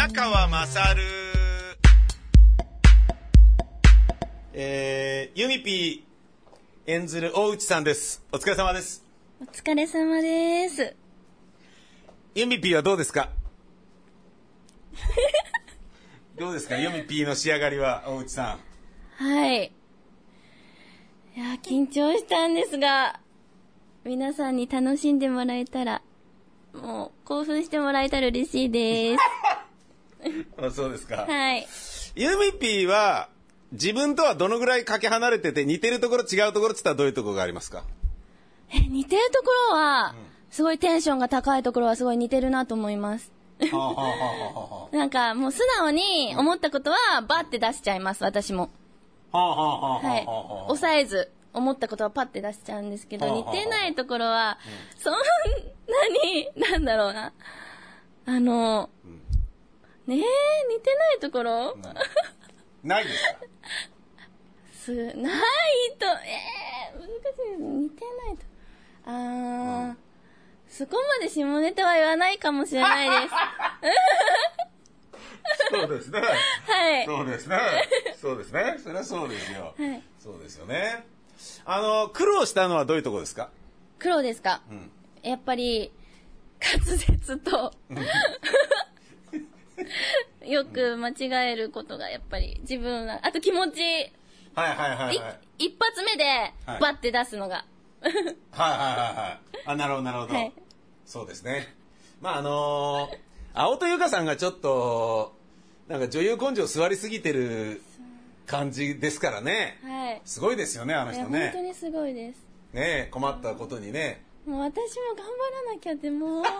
宮川勝。ユミピー演ずる大内さんです。お疲れ様です。お疲れ様です。ユミピーはどうですか？どうですか、ユミピーの仕上がりは、大内さん。はい、いや緊張したんですが、皆さんに楽しんでもらえたら、もう興奮してもらえたら嬉しいです。あ、そうですか。はい。ユミピーは自分とはどのぐらいかけ離れてて、似てるところ違うところって言ったらどういうところがありますか？似てるところは、すごいテンションが高いところはすごい似てるなと思います。なんかもう素直に思ったことはバッて出しちゃいます、私も。はい、抑えず思ったことはパッて出しちゃうんですけど、似てないところは、そんなに、なんだろうな、ねえ、似てないところないですか？ないと、難しい。似てないと、そこまで下ネタは言わないかもしれないです。そうですね。はい。そうですね。そうですね。それはそうですよ。はい。そうですよね。苦労したのはどういうところですか？苦労ですか？うん。やっぱり、滑舌と、よく間違えることがやっぱり自分は、あと気持ち。はいはいはい、はい。一発目で、バッて出すのが。はいはいはいはい。あ、なるほどなるほど。はい、そうですね。まあ青戸由香さんがちょっと、なんか女優根性座りすぎてる感じですからね。はい。すごいですよね、あの人ね。本当にすごいです。ねえ、困ったことにね。もう私も頑張らなきゃって、もう毎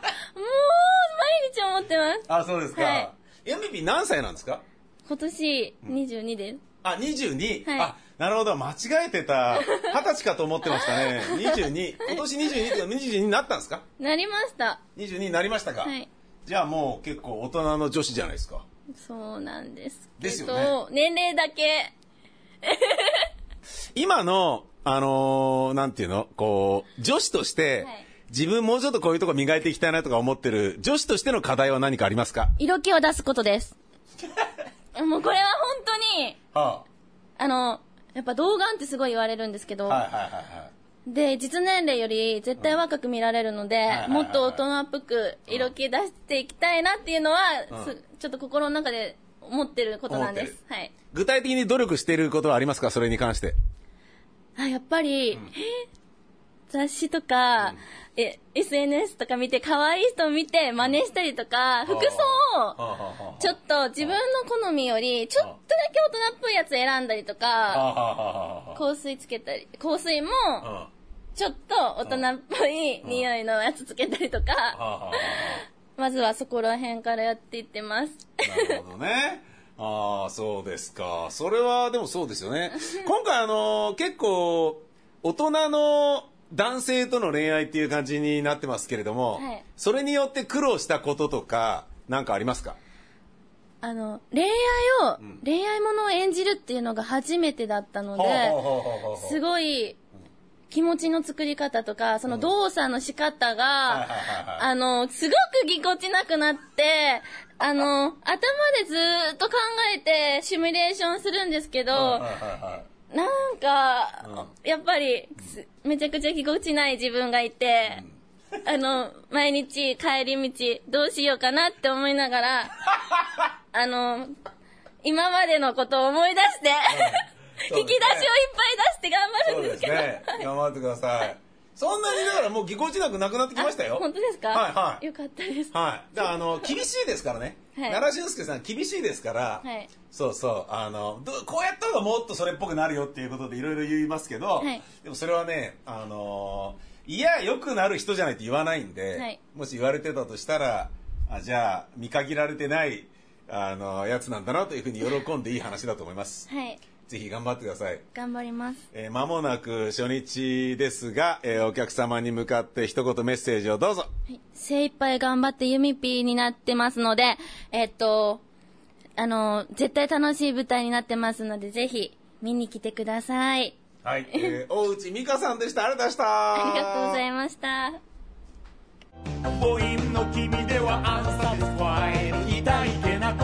日思ってます。あ、そうですか。はい、MVP 何歳なんですか？今年22です。あ、22。はい、あ、なるほど、間違えてた。20歳かと思ってましたね。22。今年22って22になったんですか？なりました。22になりましたか。はい。じゃあもう結構大人の女子じゃないですか。そうなんですけど、ですよね、年齢だけ。今のなんていうの、こう女子として、はい、自分もうちょっとこういうとこ磨いていきたいなとか思ってる女子としての課題は何かありますか？色気を出すことです。もうこれは本当に、はあ、やっぱ童顔ってすごい言われるんですけど。はいはいはいはい。で、実年齢より絶対若く見られるので、もっと大人っぽく色気出していきたいなっていうのは、ちょっと心の中で思ってることなんです。はい。具体的に努力していることはありますか、それに関して。あ、やっぱり、雑誌とか、SNS とか見て、可愛い人を見て真似したりとか、服装を、ちょっと自分の好みより、ちょっとだけ大人っぽいやつ選んだりとか、香水つけたり、香水も、ちょっと大人っぽい匂いのやつつけたりとか、まずはそこら辺からやっていってます。なるほどね。ああ、そうですか。それはでもそうですよね。今回結構、大人の男性との恋愛っていう感じになってますけれども、はい、それによって苦労したこととかなんかありますか？恋愛ものを演じるっていうのが初めてだったので、すごい気持ちの作り方とか、その動作の仕方が、すごくぎこちなくなって、頭でずーっと考えてシミュレーションするんですけど、なんか、やっぱり、めちゃくちゃぎこちない自分がいて、毎日帰り道、どうしようかなって思いながら、今までのことを思い出して、引き出しをいっぱい出して頑張るんですけど。そうですね。頑張ってください。そんなにだからもうぎこちなくなくなってきましたよ。本当ですか？はいはい。よかったです。はい。だから厳しいですからね。奈良俊介さん厳しいですから。はい。そうそう。こうやった方がもっとそれっぽくなるよっていうことでいろいろ言いますけど、はい、でもそれはね、いや、良くなる人じゃないと言わないんで、はい、もし言われてたとしたら、あ、じゃあ、見限られてない、やつなんだなというふうに喜んでいい話だと思います。はい。ぜひ頑張ってください。頑張ります。間もなく初日ですが、お客様に向かって一言メッセージをどうぞ。はい、精一杯頑張ってユミピーになってますので、絶対楽しい舞台になってますので、ぜひ見に来てください。はい、大内美香さんでした。ありがとうございました。ありがとうございました。母音の君ではアンサティスファイド。痛いけな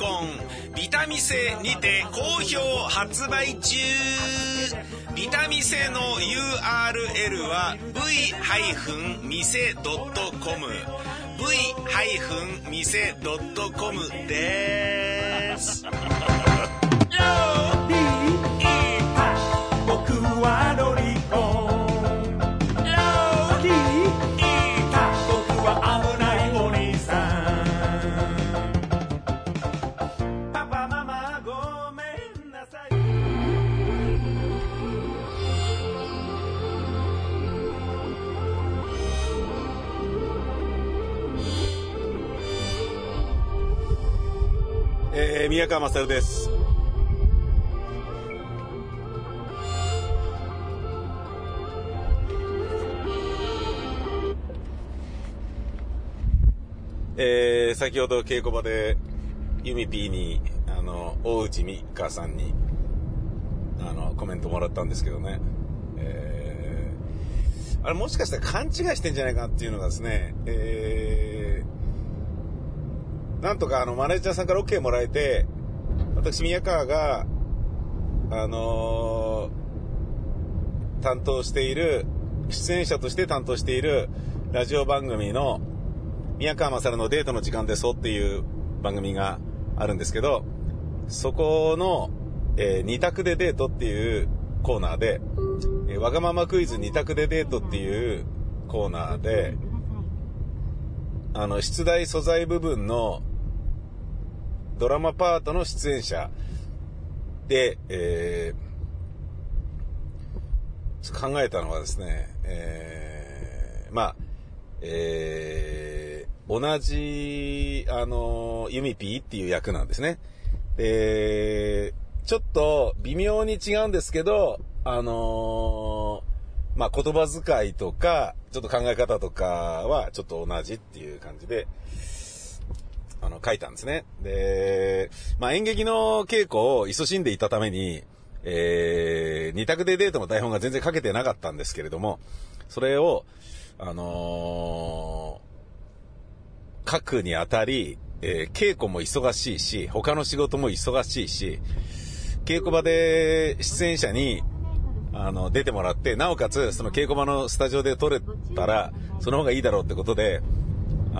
コンビタミセにて好評発売中。ビタミセの URL は v-mise.com v-mise.com です。宮川勝です。先ほど稽古場でユミピーに大内美香さんにコメントもらったんですけどね、あれもしかしたら勘違いしてんじゃないかっていうのがですね、なんとかマネージャーさんから OK もらえて、私宮川が担当している出演者として担当しているラジオ番組の宮川勝のデートの時間ですっていう番組があるんですけど、そこの、二択でデートっていうコーナーで、わがままクイズ二択でデートっていうコーナーで、出題素材部分のドラマパートの出演者で、考えたのはですね、同じユミピーっていう役なんですね。で、ちょっと微妙に違うんですけど、言葉遣いとかちょっと考え方とかはちょっと同じっていう感じで書いたんですね。で、演劇の稽古を勤しんでいたために、二択でデートの台本が全然書けてなかったんですけれども、それを書くにあたり、稽古も忙しいし他の仕事も忙しいし、稽古場で出演者に出てもらって、なおかつその稽古場のスタジオで撮れたらその方がいいだろうってことで、ス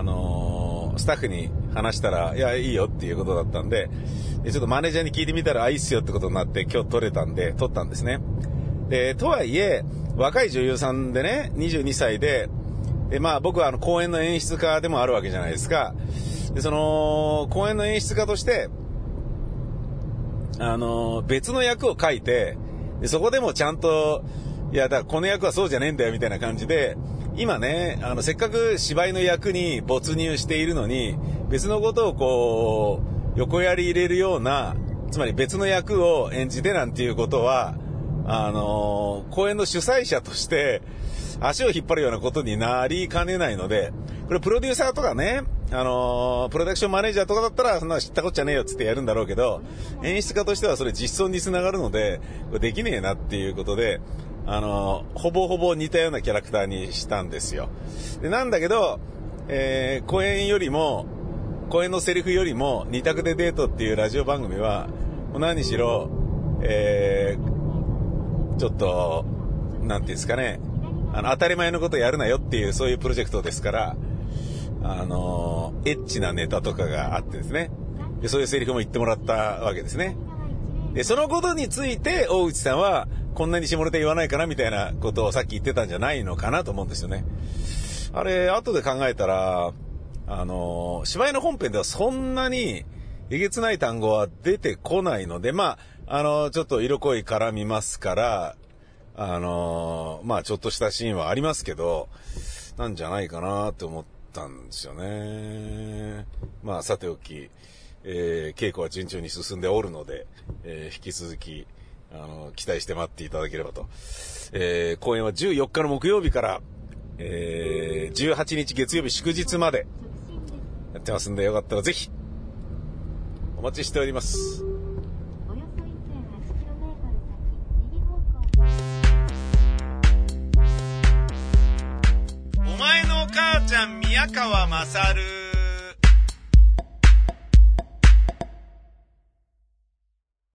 タッフに話したら、いやいいよっていうことだったんで、ちょっとマネージャーに聞いてみたら、いいっすよってことになって今日撮れたんで撮ったんですね。で、とはいえ若い女優さんでね、22歳で僕は公演の演出家でもあるわけじゃないですか。で、その公演の演出家として別の役を書いて、そこでもちゃんと、いやだからこの役はそうじゃねえんだよみたいな感じで、今ねせっかく芝居の役に没入しているのに別のことをこう横やり入れるような、つまり別の役を演じてなんていうことは公演の主催者として足を引っ張るようなことになりかねないので、これプロデューサーとかね、プロダクションマネージャーとかだったらそんな知ったこっちゃねえよっつってやるんだろうけど、演出家としてはそれ実損につながるのでできねえなっていうことで、ほぼ似たようなキャラクターにしたんですよ。で、なんだけど、公演のセリフよりも二択でデートっていうラジオ番組は何しろ、ちょっとなんていうんですかね、当たり前のことやるなよっていう、そういうプロジェクトですから、エッチなネタとかがあってですね、でそういうセリフも言ってもらったわけですね。で、そのことについて大内さんはこんなに下ネタ言わないかなみたいなことをさっき言ってたんじゃないのかなと思うんですよね。あれ後で考えたら、芝居の本編ではそんなにえげつない単語は出てこないので、ちょっと色濃い絡みますから、ちょっとしたシーンはありますけど、なんじゃないかなと思ったんですよね。さておき、稽古は順調に進んでおるので、引き続き、期待して待っていただければと。公演は14日の木曜日から、18日月曜日祝日までやってますんで、よかったらぜひ、お待ちしております。お前のお母ちゃん宮川勝。